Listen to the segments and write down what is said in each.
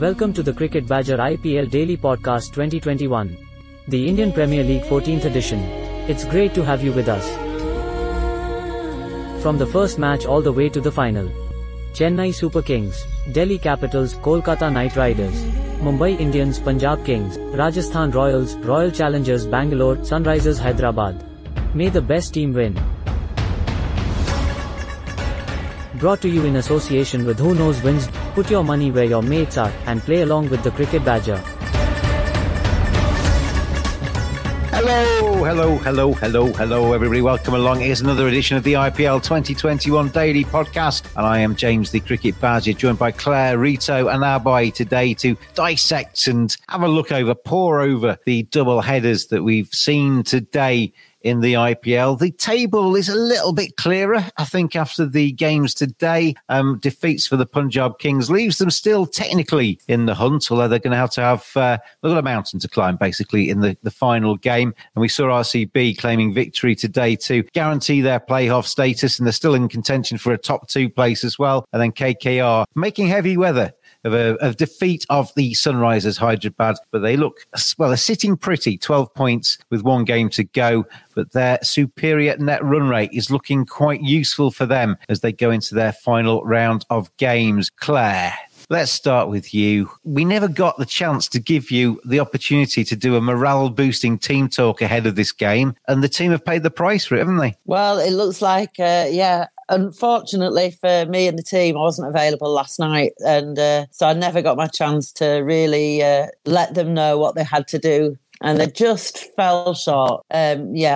Welcome to the Cricket Badger IPL Daily Podcast 2021, the Indian Premier League 14th edition. It's great to have you with us. From the first match all the way to the final. Chennai Super Kings, Delhi Capitals, Kolkata Knight Riders, Mumbai Indians, Punjab Kings, Rajasthan Royals, Royal Challengers Bangalore, Sunrisers Hyderabad. May the best team win. Brought to you in association with Who Knows Wins. Put your money where your mates are and play along with the Cricket Badger. Hello everybody. Welcome along. Here's another edition of the IPL 2021 Daily Podcast. And I am James, the Cricket Badger, joined by Claire, Rito and Abhaye today to dissect and have a look over, pour over the double headers that we've seen today in the IPL. The table is a little bit clearer, I think, after the games today. Defeats for the Punjab Kings leaves them still technically in the hunt, although they're going to have a little mountain to climb, basically, in the final game. And we saw RCB claiming victory today to guarantee their playoff status, and they're still in contention for a top two place as well. And then KKR making heavy weather of defeat of the Sunrisers Hyderabad, but they look, well, they're sitting pretty, 12 points with one game to go, but their superior net run rate is looking quite useful for them as they go into their final round of games. Claire, let's start with you. We never got the chance to give you the opportunity to do a morale-boosting team talk ahead of this game, and the team have paid the price for it, haven't they? Well, it looks like, unfortunately for me and the team, I wasn't available last night, and so I never got my chance to really let them know what they had to do, and they just fell short.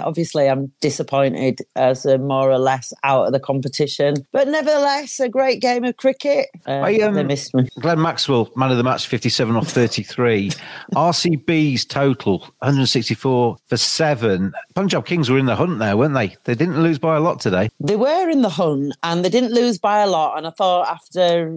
Obviously I'm disappointed as a more or less out of the competition, but nevertheless a great game of cricket. They missed me. Glenn Maxwell, man of the match, 57 off 33. RCB's total 164 for 7. Punjab Kings were in the hunt there, weren't they? They didn't lose by a lot today. They were in the hunt and they didn't lose by a lot, and I thought after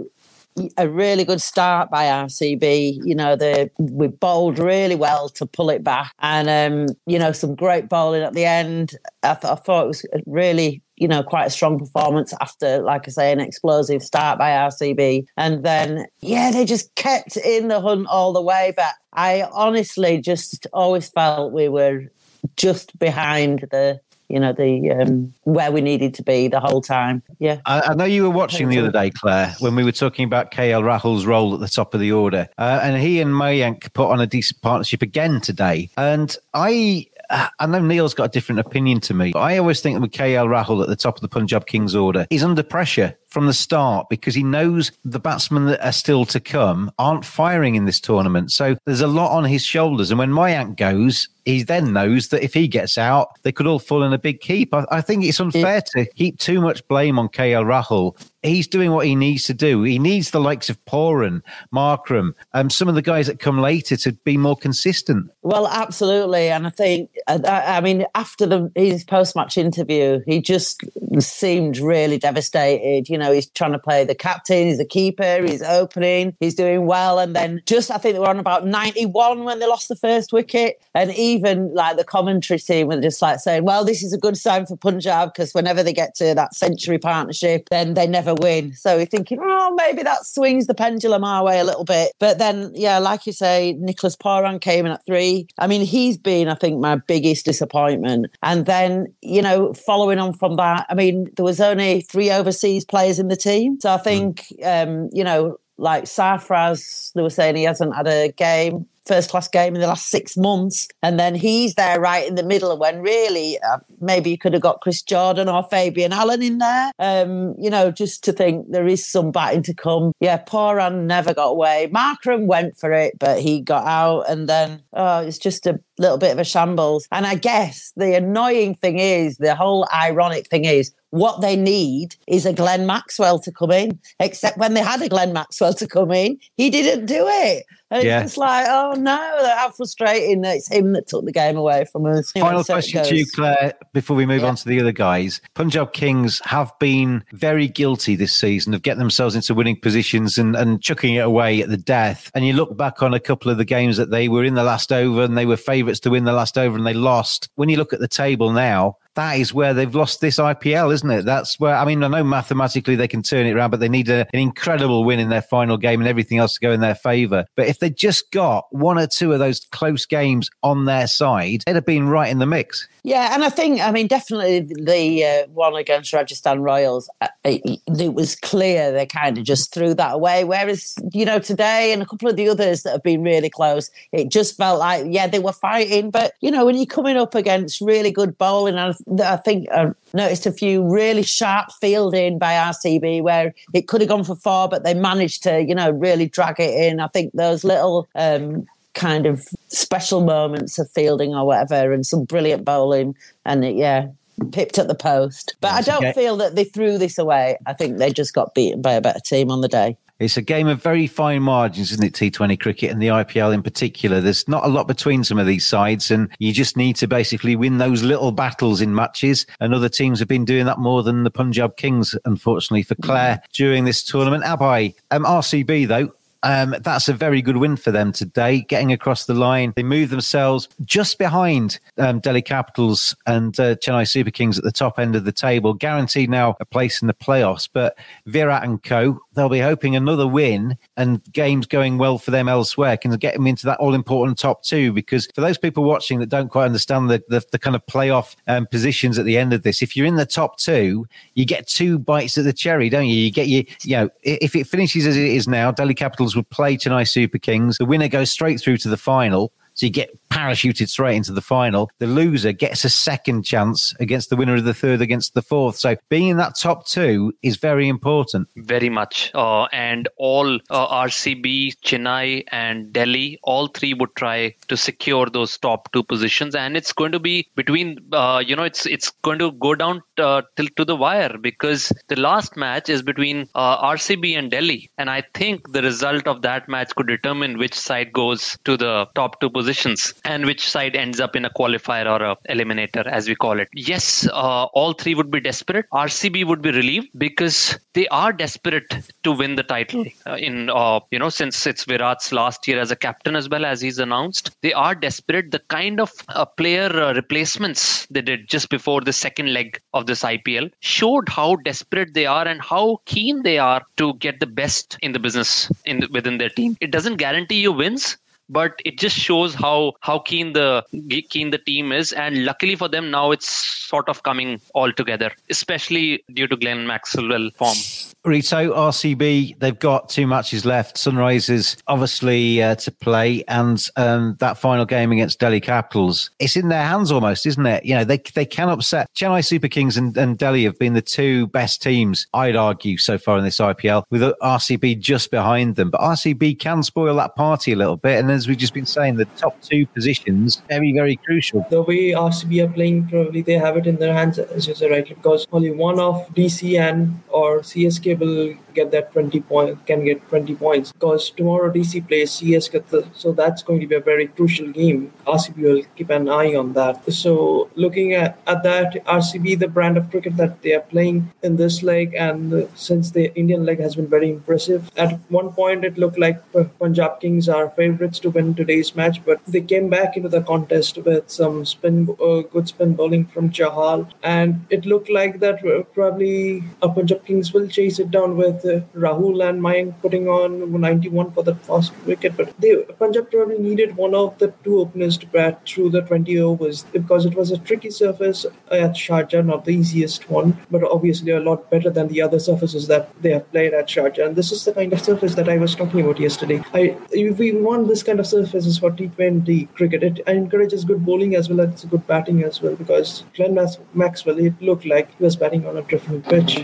a really good start by RCB. You know, we bowled really well to pull it back, and some great bowling at the end. I thought it was really, quite a strong performance after, like I say, an explosive start by RCB. And then, they just kept in the hunt all the way. But I honestly just always felt we were just behind the where we needed to be the whole time. Yeah. I know you were watching the other day, Claire, when we were talking about KL Rahul's role at the top of the order. And he and Mayank put on a decent partnership again today. And I know Neil's got a different opinion to me, but I always think that KL Rahul at the top of the Punjab Kings order is under pressure from the start because he knows the batsmen that are still to come aren't firing in this tournament. So there's a lot on his shoulders. And when Mayank goes, he then knows that if he gets out, they could all fall in a big heap. I think it's unfair to heap too much blame on KL Rahul. He's doing what he needs to do. He needs the likes of Pooran, Markram, some of the guys that come later to be more consistent. Well, absolutely. And I think, after his post-match interview, he just seemed really devastated. he's trying to play the captain, he's the keeper, he's opening, he's doing well. And then just, I think they were on about 91 when they lost the first wicket. And even like the commentary team were just like saying, well, this is a good sign for Punjab because whenever they get to that century partnership, then they never win. So we're thinking, oh, maybe that swings the pendulum our way a little bit. But then, yeah, like you say, Nicholas Pooran came in at 3. I mean, he's been, I think, my biggest disappointment. And then, following on from that, I mean, there was only 3 overseas players in the team. So I think, like Sarfraz, they were saying he hasn't had a game, first-class game in the last 6 months. And then he's there right in the middle when really maybe you could have got Chris Jordan or Fabian Allen in there, just to think there is some batting to come. Yeah, Pooran never got away. Markram went for it, but he got out. And then, it's just a little bit of a shambles. And I guess the annoying thing is, the whole ironic thing is, what they need is a Glenn Maxwell to come in, except when they had a Glenn Maxwell to come in, he didn't do it. And it's like, oh no, how frustrating that it's him that took the game away from us. Final question to you, Claire, before we move on to the other guys. Punjab Kings have been very guilty this season of getting themselves into winning positions and chucking it away at the death. And you look back on a couple of the games that they were in the last over and they were favourites to win the last over and they lost. When you look at the table now, that is where they've lost this IPL, isn't it? That's where, I mean, I know mathematically they can turn it around, but they need an incredible win in their final game and everything else to go in their favour. But if they just got 1 or 2 of those close games on their side, they'd have been right in the mix. Yeah, and I think, definitely the one against Rajasthan Royals, it was clear they kind of just threw that away. Whereas, today and a couple of the others that have been really close, it just felt like, they were fighting. But, when you're coming up against really good bowling, and I think I noticed a few really sharp fielding by RCB where it could have gone for 4, but they managed to, really drag it in. I think those little kind of special moments of fielding or whatever and some brilliant bowling and pipped at the post. But I don't feel that they threw this away. I think they just got beaten by a better team on the day. It's a game of very fine margins, isn't it, T20 cricket and the IPL in particular? There's not a lot between some of these sides and you just need to basically win those little battles in matches. And other teams have been doing that more than the Punjab Kings, unfortunately, for Claire during this tournament. Abhaye, RCB, though, that's a very good win for them today, getting across the line. They move themselves just behind Delhi Capitals and Chennai Super Kings at the top end of the table, guaranteed now a place in the playoffs. But Virat and co, they'll be hoping another win and games going well for them elsewhere can get them into that all-important top 2, because for those people watching that don't quite understand the kind of playoff positions at the end of this, if you're in the top 2, you get 2 bites at the cherry, don't you? You get your, if it finishes as it is now, Delhi Capitals would play Chennai Super Kings. The winner goes straight through to the final. So you get parachuted straight into the final. The loser gets a second chance against the winner of the third against the fourth. So being in that top 2 is very important. Very much. And all RCB, Chennai and Delhi, all 3 would try to secure those top 2 positions. And it's going to be between, it's going to go down to the wire, because the last match is between RCB and Delhi. And I think the result of that match could determine which side goes to the top 2 positions. And which side ends up in a qualifier or a eliminator, as we call it. Yes, all 3 would be desperate. RCB would be relieved because they are desperate to win the title. Since it's Virat's last year as a captain as well, as he's announced, they are desperate. The kind of player replacements they did just before the second leg of this IPL showed how desperate they are and how keen they are to get the best in the business within their team. It doesn't guarantee you wins, but it just shows how keen the team is. And luckily for them, now it's sort of coming all together, especially due to Glenn Maxwell form. Rito, RCB, they've got 2 matches left. Sunrisers, obviously, to play. And that final game against Delhi Capitals, it's in their hands almost, isn't it? They can upset. Chennai Super Kings and Delhi have been the 2 best teams, I'd argue, so far in this IPL, with RCB just behind them. But RCB can spoil that party a little bit. And as we've just been saying, the top 2 positions, very, very crucial. The way RCB are playing, probably they have it in their hands, as you said, right? Because only one of DC and or CSK will get that 20 points, can get 20 points. Because tomorrow DC plays CS Qatar, so that's going to be a very crucial game. RCB will keep an eye on that. So looking at that, RCB, the brand of cricket that they are playing in this leg, and since the Indian leg has been very impressive. At one point, it looked like Punjab Kings are favourites to win today's match, but they came back into the contest with some good spin bowling from Chahal, and it looked like that probably Punjab Kings will chase it down with Rahul and Mayank putting on 91 for that first wicket, but Punjab probably needed one of the two openers to bat through the 20 overs because it was a tricky surface at Sharjah, not the easiest one, but obviously a lot better than the other surfaces that they have played at Sharjah, and this is the kind of surface that I was talking about yesterday. We want this kind of surfaces for T20 cricket. It encourages good bowling as well as good batting as well, because Glenn Maxwell, it looked like he was batting on a different pitch.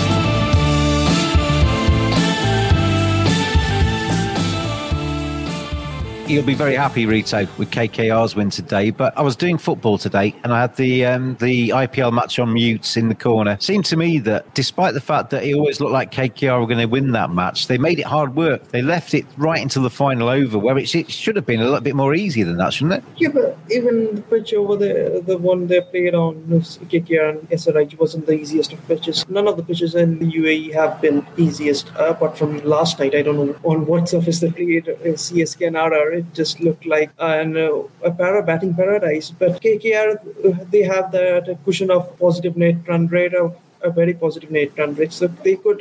You'll be very happy, Rito, with KKR's win today. But I was doing football today and I had the IPL match on mute in the corner. It seemed to me that despite the fact that it always looked like KKR were going to win that match, they made it hard work. They left it right until the final over, where it should have been a little bit more easy than that, shouldn't it? Yeah, but even the pitch over the one they played on, KKR and SRH, wasn't the easiest of pitches. None of the pitches in the UAE have been easiest, apart from last night. I don't know on what surface they played CSK and RR. It just looked like a batting paradise. But KKR, they have that cushion of positive net run rate, of a very positive net run rate. So they could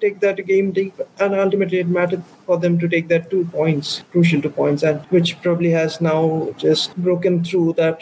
take that game deep, and ultimately it mattered for them to take that 2 points, crucial 2 points, and which probably has now just broken through that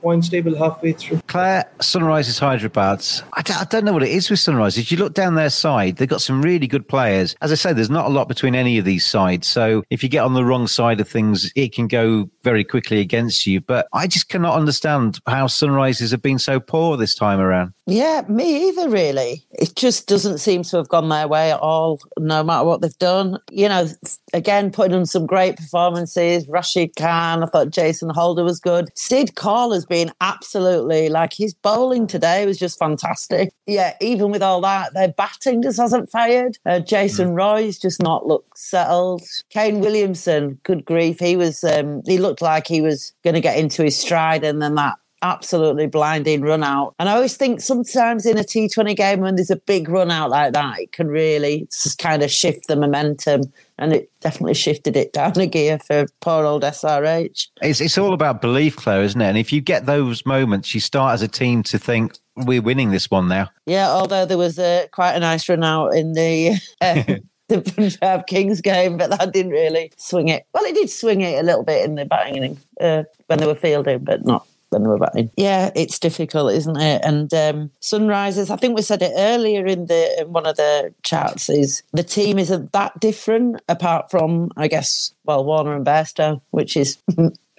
points table halfway through. Claire, Sunrise's Hyderabad. I don't know what it is with Sunrise. If you look down their side, they've got some really good players. As I said, there's not a lot between any of these sides. So if you get on the wrong side of things, it can go very quickly against you. But I just cannot understand how Sunrises have been so poor this time around. Yeah, me either, really. It just doesn't seem to have gone their way at all, no matter what they've done. You know, again, putting on some great performances. Rashid Khan, I thought Jason Holder was good. Sid Call has been absolutely, like, his bowling today was just fantastic. Yeah, even with all that, their batting just hasn't fired. Jason Roy's just not looked settled. Kane Williamson, good grief, he looked like he was going to get into his stride, and then that absolutely blinding run out. And I always think sometimes in a T20 game, when there's a big run out like that, it can really just kind of shift the momentum. And it definitely shifted it down a gear for poor old SRH. It's all about belief, Claire, isn't it? And if you get those moments, you start as a team to think, we're winning this one now. Yeah, although there was quite a nice run out in the the Punjab Kings game, but that didn't really swing it. Well, it did swing it a little bit in the batting when they were fielding, but not when they were batting. Yeah, it's difficult, isn't it? And Sunrisers, I think we said it earlier in one of the chats, is the team isn't that different apart from, I guess, well, Warner and Bairstow, which is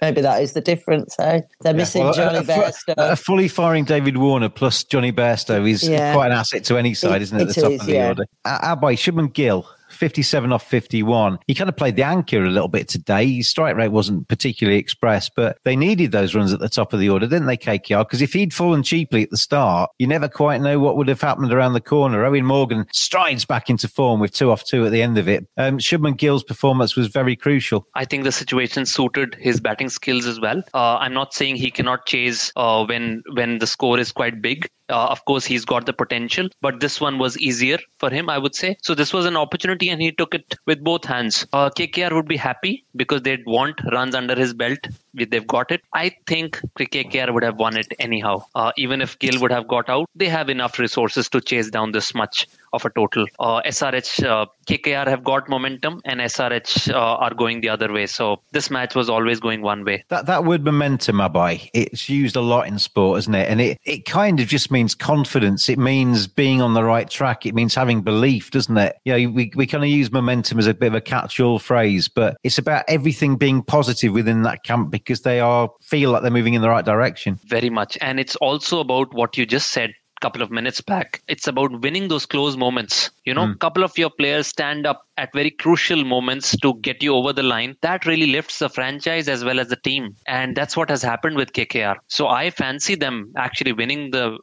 maybe that is the difference, eh? They're missing Johnny Bairstow. A fully firing David Warner plus Johnny Bairstow is quite an asset to any side, isn't it? At the top of the order. Abhaye, Shubman Gill, 57 off 51. He kind of played the anchor a little bit today. His strike rate wasn't particularly expressed, but they needed those runs at the top of the order, didn't they, KKR? Because if he'd fallen cheaply at the start, you never quite know what would have happened around the corner. Owen Morgan strides back into form with 2 off 2 at the end of it. Shubman Gill's performance was very crucial. I think the situation suited his batting skills as well. I'm not saying he cannot chase when the score is quite big. Of course, he's got the potential, but this one was easier for him, I would say. So this was an opportunity and he took it with both hands. KKR would be happy because they'd want runs under his belt they've got it. I think KKR would have won it anyhow. Even if Gill would have got out, they have enough resources to chase down this much of a total. KKR have got momentum and SRH are going the other way. So this match was always going one way. That word momentum, Abhaye, it's used a lot in sport, isn't it? And it kind of just means confidence. It means being on the right track. It means having belief, doesn't it? You know, we kind of use momentum as a bit of a catch-all phrase, but it's about everything being positive within that camp because they feel like they're moving in the right direction. Very much. And it's also about what you just said couple of minutes back. It's about winning those close moments. You know, couple of your players stand up at very crucial moments to get you over the line. That really lifts the franchise as well as the team. And that's what has happened with KKR. So I fancy them actually winning the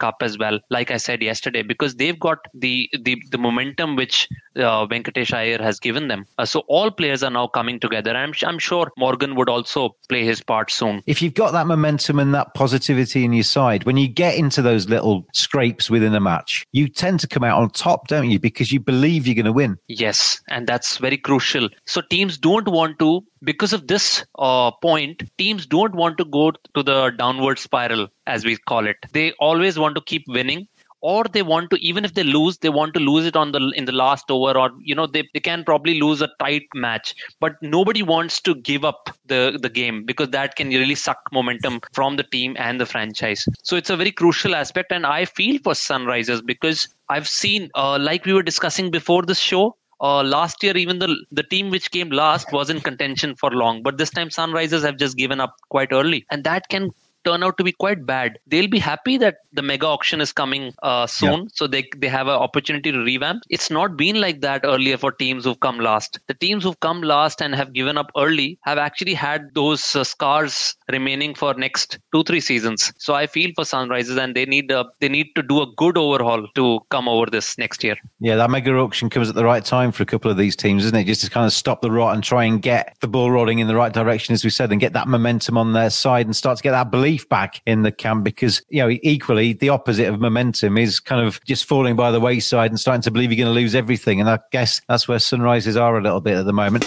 cup as well, like I said yesterday, because they've got the momentum which Venkatesh Iyer has given them. So all players are now coming together. I'm sure Morgan would also play his part soon. If you've got that momentum and that positivity in your side, when you get into those little scrapes within a match, you tend to come out on top, don't you? Because you believe you're going to win. Yes, and that's very crucial. So teams don't want to, because of this point, teams don't want to go to the downward spiral, as we call it. They always want to keep winning. Or they want to, even if they lose, they want to lose it in the last over, or you know they can probably lose a tight match. But nobody wants to give up the game because that can really suck momentum from the team and the franchise. So it's a very crucial aspect, and I feel for Sunrisers because I've seen, like we were discussing before this show, last year, even the team which came last was in contention for long, but this time Sunrisers have just given up quite early, and that can turn out to be quite bad. They'll be happy that the mega auction is coming soon. Yeah. So they have an opportunity to revamp. It's not been like that earlier for teams who've come last. The teams who've come last and have given up early have actually had those scars remaining for next 2-3 seasons. So I feel for Sunrisers, and they need to do a good overhaul to come over this next year. Yeah, that mega auction comes at the right time for a couple of these teams, isn't it? Just to kind of stop the rot and try and get the ball rolling in the right direction, as we said, and get that momentum on their side and start to get that belief back in the camp, because you know equally the opposite of momentum is kind of just falling by the wayside and starting to believe you're going to lose everything, and I guess that's where Sunrisers are a little bit at the moment.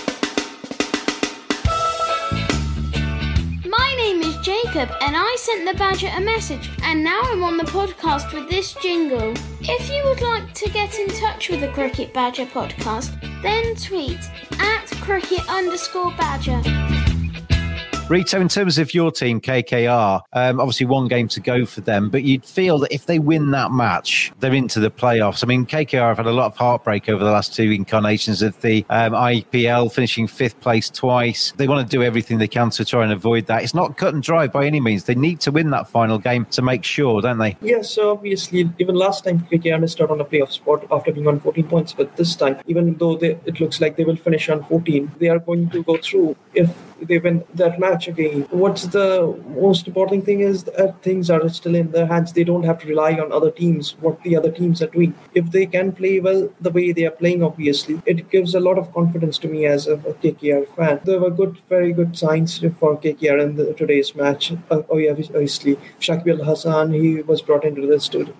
My name is Jacob and I sent the Badger a message, and now I'm on the podcast with this jingle. If you would like to get in touch with the Cricket Badger podcast, then tweet @cricket_badger. Rito, in terms of your team, KKR, obviously one game to go for them, but you'd feel that if they win that match, they're into the playoffs. I mean, KKR have had a lot of heartbreak over the last two incarnations of the IPL, finishing fifth place twice. They want to do everything they can to try and avoid that. It's not cut and dry by any means. They need to win that final game to make sure, don't they? Yeah, so obviously, even last time KKR missed out on a playoff spot after being on 14 points, but this time, even though it looks like they will finish on 14, they are going to go through if they win that match again. What's the most important thing is that things are still in their hands. They don't have to rely on other teams, what the other teams are doing. If they can play well the way they are playing, obviously, it gives a lot of confidence to me as a KKR fan. There were very good signs for KKR in today's match. Obviously, Shakib Al Hassan, he was brought into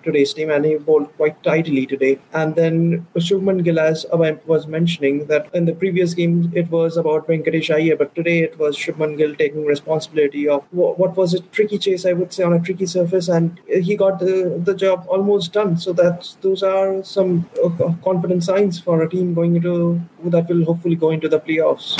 today's team and he bowled quite tidily today. And then Shubman Gill, as Abhaye was mentioning, that in the previous game, it was about Venkatesh Iyer, but today it was Shubman Gill taking responsibility of what was a tricky chase, I would say, on a tricky surface, and he got the job almost done. So those are some confident signs for a team that will hopefully go into the playoffs.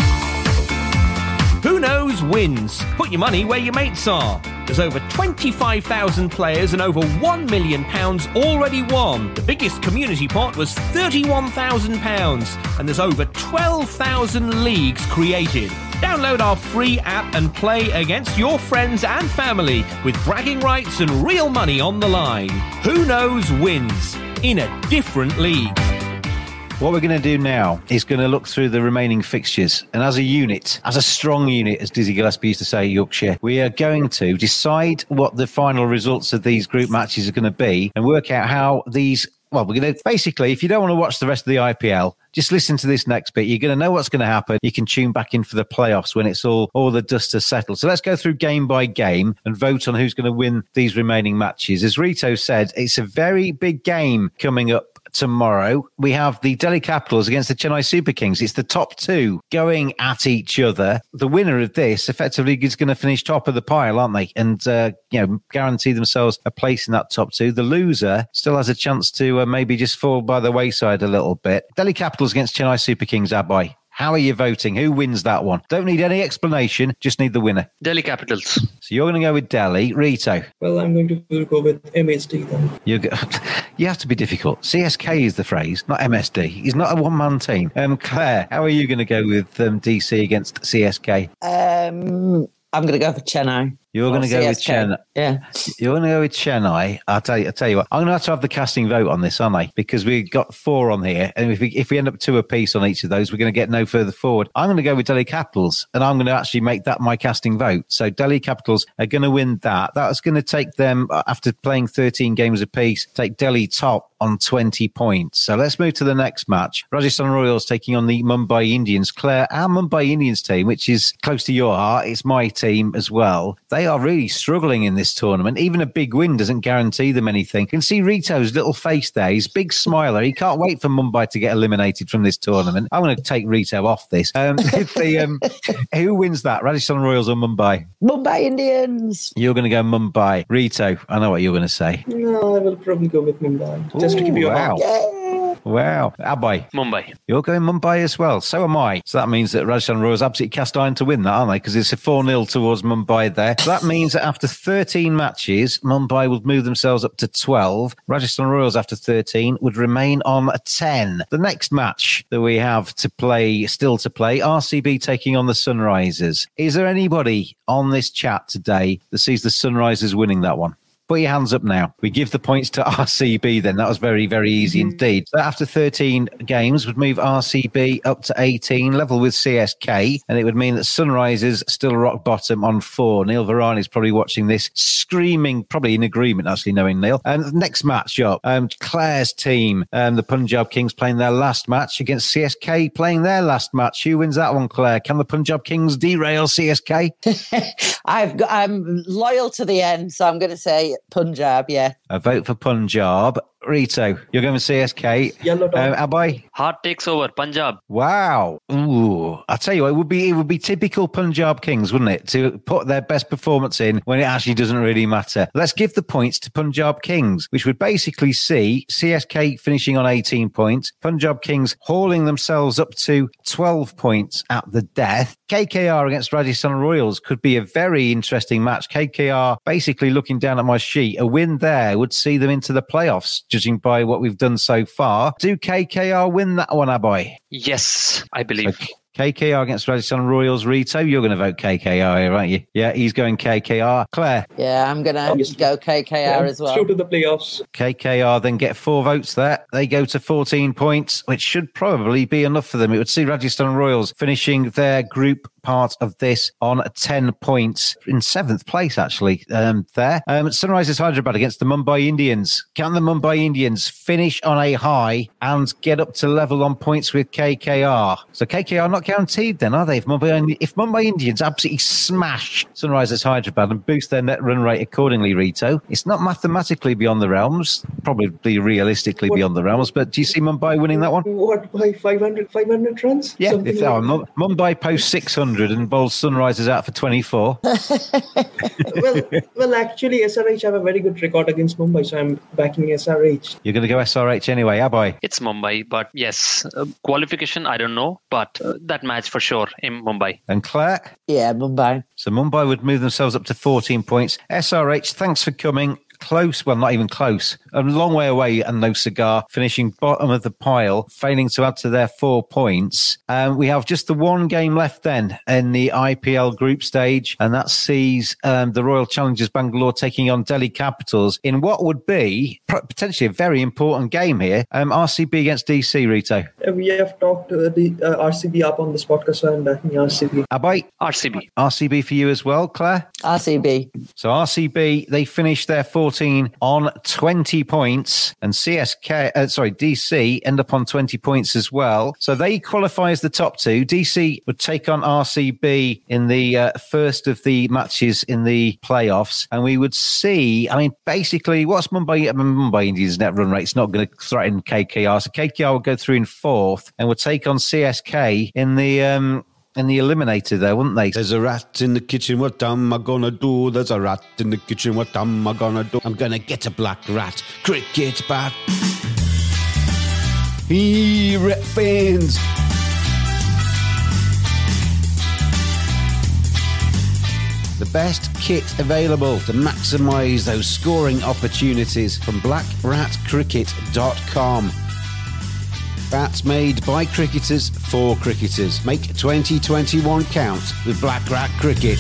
Who Knows Wins? Put your money where your mates are. There's over 25,000 players and over £1 million already won. The biggest community pot was £31,000 and there's over 12,000 leagues created. Download our free app and play against your friends and family with bragging rights and real money on the line. Who Knows Wins in a different league. What we're going to do now is going to look through the remaining fixtures. And as a unit, as a strong unit, as Dizzy Gillespie used to say, Yorkshire, we are going to decide what the final results of these group matches are going to be and work out how these... Well, we're going to basically, if you don't want to watch the rest of the IPL, just listen to this next bit. You're going to know what's going to happen. You can tune back in for the playoffs when it's all the dust has settled. So let's go through game by game and vote on who's going to win these remaining matches. As Rito said, it's a very big game coming up tomorrow. We have the Delhi Capitals against the Chennai Super Kings. It's the top two going at each other. The winner of this effectively is going to finish top of the pile, aren't they? And guarantee themselves a place in that top two. The loser still has a chance to maybe just fall by the wayside a little bit. Delhi Capitals against Chennai Super Kings, Abhaye. How are you voting? Who wins that one? Don't need any explanation, just need the winner. Delhi Capitals. So you're going to go with Delhi. Rito? Well, I'm going to go with MSD then. You have to be difficult. CSK is the phrase, not MSD. He's not a one-man team. Claire, how are you going to go with DC against CSK? I'm going to go for Chennai. You're going to go with Chennai. Yeah. You're going to go with Chennai. I'll tell you what. I'm going to have the casting vote on this, aren't I? Because we've got four on here. And if we end up two apiece on each of those, we're going to get no further forward. I'm going to go with Delhi Capitals, and I'm going to actually make that my casting vote. So Delhi Capitals are going to win that. That's going to take them, after playing 13 games apiece, take Delhi top on 20 points. So let's move to the next match. Rajasthan Royals taking on the Mumbai Indians. Claire, our Mumbai Indians team, which is close to your heart, it's my team as well. They are really struggling in this tournament. Even a big win doesn't guarantee them anything. You can see Rito's little face there. He's a big smiler. He can't wait for Mumbai to get eliminated from this tournament. I'm going to take Rito off this. Who wins that, Rajasthan Royals or Mumbai? Mumbai Indians. You're going to go Mumbai. Rito, I know what you're going to say. No, I will probably go with Mumbai. Just to give you a hand. Wow. Abhaye? Mumbai. You're going Mumbai as well. So am I. So that means that Rajasthan Royals absolutely cast iron to win that, aren't they? Because it's a 4-0 towards Mumbai there. So that means that after 13 matches, Mumbai would move themselves up to 12. Rajasthan Royals, after 13, would remain on 10. The next match that we have still to play, RCB taking on the Sunrisers. Is there anybody on this chat today that sees the Sunrisers winning that one? Put your hands up now. We give the points to RCB then. That was very, very easy indeed. So after 13 games, would move RCB up to 18, level with CSK, and it would mean that Sunrisers still rock bottom on 4. Neil Varane is probably watching this, screaming, probably in agreement, actually, knowing Neil. And next match up, Claire's team, the Punjab Kings, playing their last match against CSK, playing their last match. Who wins that one, Claire? Can the Punjab Kings derail CSK? I'm loyal to the end, so I'm going to say Punjab, yeah. A vote for Punjab. Rito, you're going with CSK. Yellow dog. Abhaye? Heart takes over, Punjab. Wow. Ooh. I tell you what, it would be typical Punjab Kings, wouldn't it? To put their best performance in when it actually doesn't really matter. Let's give the points to Punjab Kings, which would basically see CSK finishing on 18 points, Punjab Kings hauling themselves up to 12 points at the death. KKR against Rajasthan Royals could be a very interesting match. KKR, basically looking down at my sheet, a win there would see them into the playoffs, judging by what we've done so far. Do KKR win that one, Abhaye? Yes, I believe. So KKR against Rajasthan Royals. Rito, you're going to vote KKR here, aren't you? Yeah, he's going KKR. Claire? Yeah, I'm going to go KKR as well. Through to the playoffs. KKR then get 4 votes there. They go to 14 points, which should probably be enough for them. It would see Rajasthan Royals finishing their group part of this on 10 points in 7th place, actually, there. Sunrisers Hyderabad against the Mumbai Indians. Can the Mumbai Indians finish on a high and get up to level on points with KKR? So KKR not guaranteed then, are they? If Mumbai Indians absolutely smash Sunrisers Hyderabad and boost their net run rate accordingly, Rito, it's not mathematically beyond the realms, probably realistically beyond the realms, but do you see Mumbai winning that one? What, by 500 runs? Yeah, if like Mumbai posts 600 and bowls Sunrisers out for 24. well, actually, SRH have a very good record against Mumbai, so I'm backing SRH. You're going to go SRH anyway, Abhaye? It's Mumbai, but yes, qualification, I don't know, but that match for sure in Mumbai. And Claire? Yeah, Mumbai. So Mumbai would move themselves up to 14 points. SRH, thanks for coming. Close, well, not even close, a long way away, and no cigar, finishing bottom of the pile, failing to add to their 4 points. We have just the one game left then in the IPL group stage, and that sees the Royal Challengers Bangalore taking on Delhi Capitals in what would be potentially a very important game here. RCB against DC, Rito. We have talked the RCB up on this podcast, and I'm backing RCB. Abhaye? RCB. RCB for you as well, Claire? RCB. So RCB, they finish their 4 14 on 20 points, and DC end up on 20 points as well. So they qualify as the top two. DC would take on RCB in the first of the matches in the playoffs, and we would see, I mean, basically, what's Mumbai Indians' net run rate's not going to threaten KKR, so KKR will go through in fourth and will take on CSK in the eliminator there, wouldn't they? There's a rat in the kitchen, what am I gonna do? There's a rat in the kitchen, what am I gonna do? I'm gonna get a black rat, cricket bat. He rat fans. The best kit available to maximise those scoring opportunities from BlackRatCricket.com. Bats made by cricketers for cricketers. Make 2021 count with Black Rat Cricket.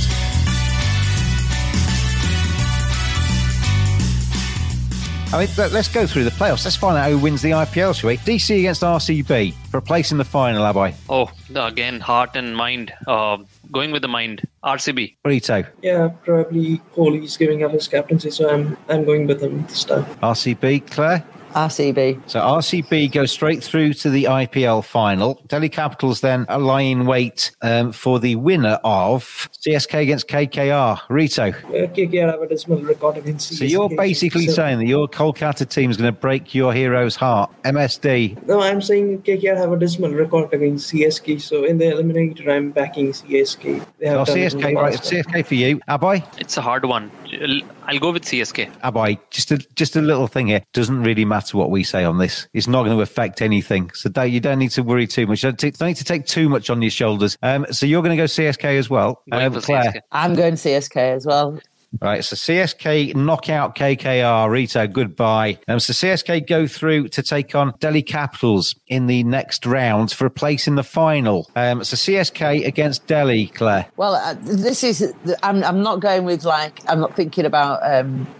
I mean, let's go through the playoffs. Let's find out who wins the IPL, shall we? DC against RCB for a place in the final, Abhaye. Oh, again, heart and mind. Going with the mind. RCB. Rito. Yeah, probably Kohli's giving up his captaincy, so I'm going with him this time. RCB, Claire? RCB. So RCB goes straight through to the IPL final. Delhi Capitals then lie in wait for the winner of CSK against KKR. Rito. KKR have a dismal record against CSK. So you're basically saying that your Kolkata team is going to break your hero's heart. MSD. No, I'm saying KKR have a dismal record against CSK. So in the eliminator, I'm backing CSK. CSK, right? CSK for you. Abhaye? It's a hard one. I'll go with CSK. Abhaye, just a little thing here. Doesn't really matter what we say on this. It's not going to affect anything, so you don't need to worry too much. You don't need to take too much on your shoulders. So you're going to go CSK as well. Claire. CSK. I'm going CSK as well. Right, so CSK knockout KKR. Rito, goodbye. So CSK go through to take on Delhi Capitals in the next round for a place in the final. So CSK against Delhi, Claire. Well, this is... I'm not going with, like... I'm not thinking about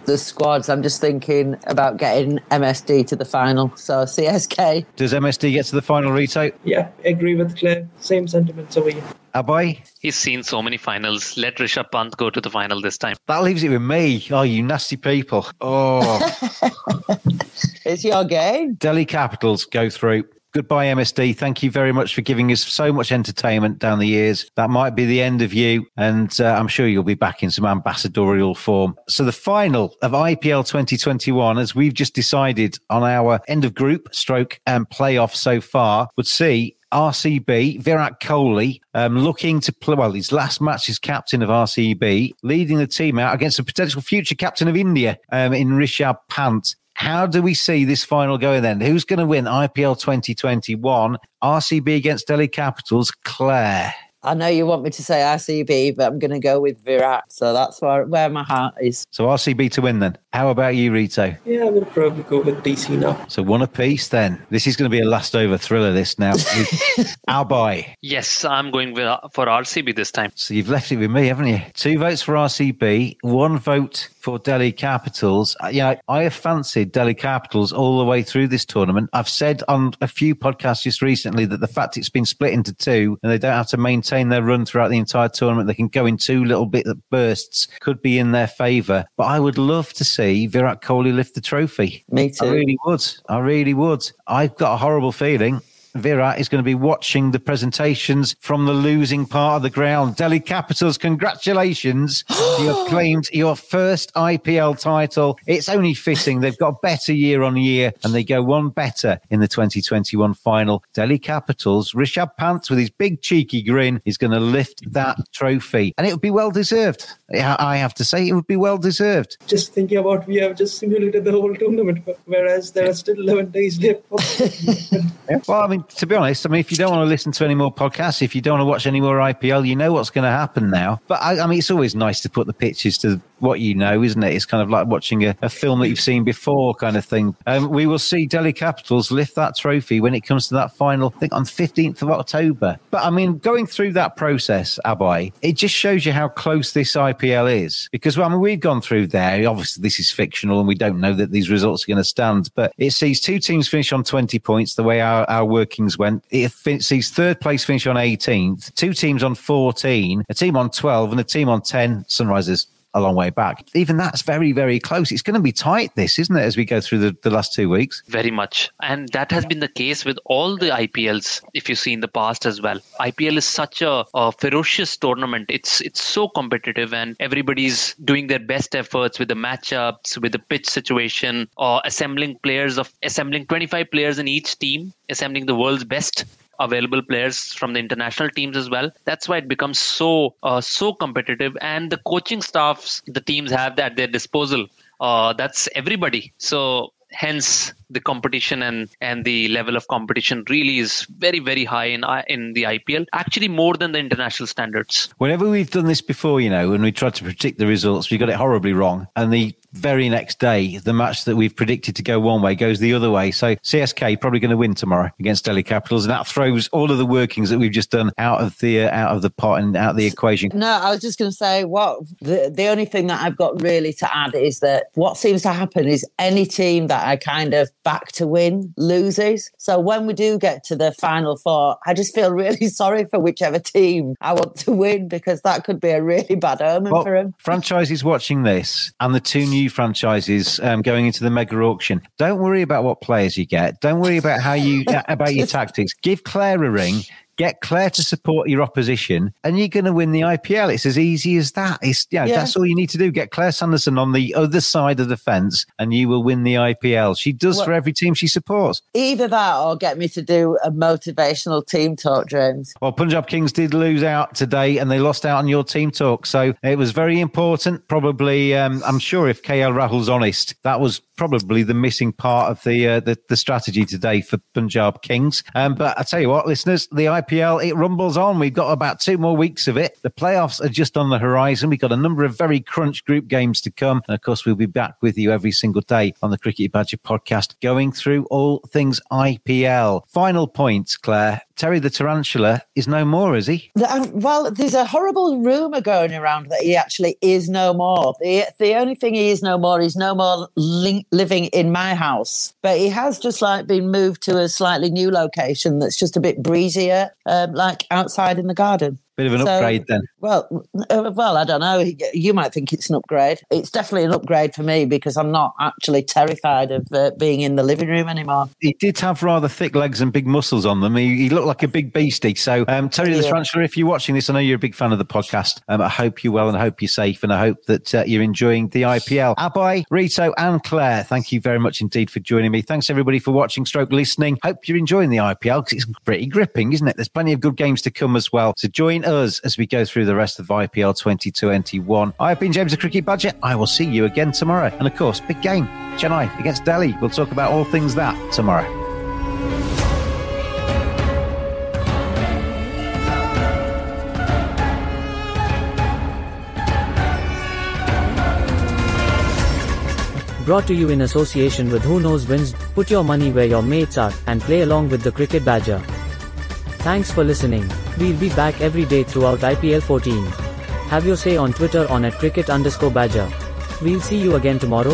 the squads. I'm just thinking about getting MSD to the final. So CSK... Does MSD get to the final, Rito? Yeah, agree with Claire. Same sentiments over here. Abhaye? He's seen so many finals. Let Rishabh Pant go to the final this time. That leaves it with me. Oh, you nasty people. Oh. It's your game. Delhi Capitals go through. Goodbye, MSD. Thank you very much for giving us so much entertainment down the years. That might be the end of you, and I'm sure you'll be back in some ambassadorial form. So the final of IPL 2021, as we've just decided on our end of group, stroke and playoff so far, would see... RCB, Virat Kohli, looking to play, well, his last match is captain of RCB, leading the team out against a potential future captain of India in Rishabh Pant. How do we see this final going then? Who's going to win IPL 2021? RCB against Delhi Capitals, Claire. I know you want me to say RCB, but I'm going to go with Virat. So that's where my heart is. So RCB to win then. How about you, Rito? Yeah, I'm going to probably go with DC now. So one apiece then. This is going to be a last over thriller, this now. Abhaye. Yes, I'm going for RCB this time. So you've left it with me, haven't you? 2 votes for RCB, 1 vote for Delhi Capitals. Yeah, I have fancied Delhi Capitals all the way through this tournament. I've said on a few podcasts just recently that the fact it's been split into 2 and they don't have to maintain their run throughout the entire tournament, they can go in 2 little bit bursts, could be in their favour. But I would love to see Virat Kohli lift the trophy. Me too. I really would. I've got a horrible feeling Virat is going to be watching the presentations from the losing part of the ground. Delhi Capitals, congratulations. You have claimed your first IPL title. It's only fitting. They've got better year on year and they go one better in the 2021 final. Delhi Capitals, Rishabh Pant with his big cheeky grin is going to lift that trophy. And it would be well deserved. I have to say, it would be well deserved. Just thinking about, we have just simulated the whole tournament, whereas there are still 11 days left. Well, I mean, to be honest, I mean, if you don't want to listen to any more podcasts, if you don't want to watch any more IPL, you know what's going to happen now. But I mean, it's always nice to put the pictures to what you know, isn't it? It's kind of like watching a film that you've seen before kind of thing. We will see Delhi Capitals lift that trophy when it comes to that final, I think, on 15th of October. But I mean, going through that process, Abhaye, it just shows you how close this IPL is. Because, well, I mean, we've gone through there. Obviously, this is fictional and we don't know that these results are going to stand. But it sees 2 teams finish on 20 points, the way our workings went. It sees 3rd place finish on 18th, 2 teams on 14, a team on 12 and a team on 10, Sunrisers. a long way back. Even that's very, very close. It's going to be tight, this, isn't it, as we go through the last 2 weeks? Very much. And that has been the case with all the IPLs, if you see in the past as well. IPL is such a ferocious tournament. It's so competitive and everybody's doing their best efforts with the matchups, with the pitch situation, or assembling 25 players in each team, assembling the world's best available players from the international teams as well. That's why it becomes so competitive, and the coaching staffs the teams have at their disposal, that's everybody. So hence the competition and the level of competition really is very, very high in the IPL, actually more than the international standards. Whenever we've done this before, when we tried to predict the results, we got it horribly wrong. And the very next day, the match that we've predicted to go one way goes the other way. So CSK probably going to win tomorrow against Delhi Capitals. And that throws all of the workings that we've just done out of the pot and out of the equation. No, I was just going to say, the only thing that I've got really to add is that what seems to happen is any team that I kind of back to win loses. So when we do get to the final four, I just feel really sorry for whichever team I want to win, because that could be a really bad omen for them. Franchises watching this, and the two new franchises going into the mega auction, don't worry about what players you get. Don't worry about about your tactics. Give Claire a ring. Get Claire to support your opposition and you're going to win the IPL. It's as easy as that. That's all you need to do. Get Claire Sanderson on the other side of the fence and you will win the IPL. She does for every team she supports. Either that or get me to do a motivational team talk, James. Well, Punjab Kings did lose out today and they lost out on your team talk. So it was very important. Probably, I'm sure if KL Rahul's honest, that was probably the missing part of the strategy today for Punjab Kings. But I tell you what, listeners, the IPL, it rumbles on. We've got about 2 more weeks of it. The playoffs are just on the horizon. We've got a number of very crunch group games to come. And of course, we'll be back with you every single day on the Cricket Badger podcast, going through all things IPL. Final points, Claire. Terry the Tarantula is no more, is he? Well, there's a horrible rumour going around that he actually is no more. The only thing he is no more is no more living in my house. But he has just been moved to a slightly new location that's just a bit breezier, outside in the garden. Bit of an upgrade then. Well, I don't know. You might think it's an upgrade. It's definitely an upgrade for me because I'm not actually terrified of being in the living room anymore. He did have rather thick legs and big muscles on them. He looked like a big beastie. So, Tony the Tranchler, if you're watching this, I know you're a big fan of the podcast. I hope you're well and I hope you're safe and I hope that you're enjoying the IPL. Abhaye, Rito and Claire, thank you very much indeed for joining me. Thanks everybody for watching, listening. Hope you're enjoying the IPL because it's pretty gripping, isn't it? There's plenty of good games to come as well. So join us as we go through the rest of IPL 2021. I've been James the Cricket Badger. I will see you again tomorrow. And of course, big game, Chennai against Delhi. We'll talk about all things that tomorrow. Brought to you in association with Who Knows Wins. Put your money where your mates are and play along with the Cricket Badger. Thanks for listening. We'll be back every day throughout IPL 14. Have your say on Twitter on @cricket_badger. We'll see you again tomorrow.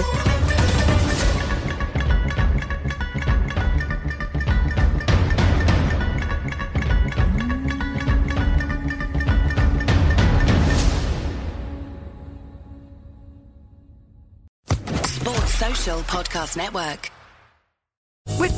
Sports Social Podcast Network. With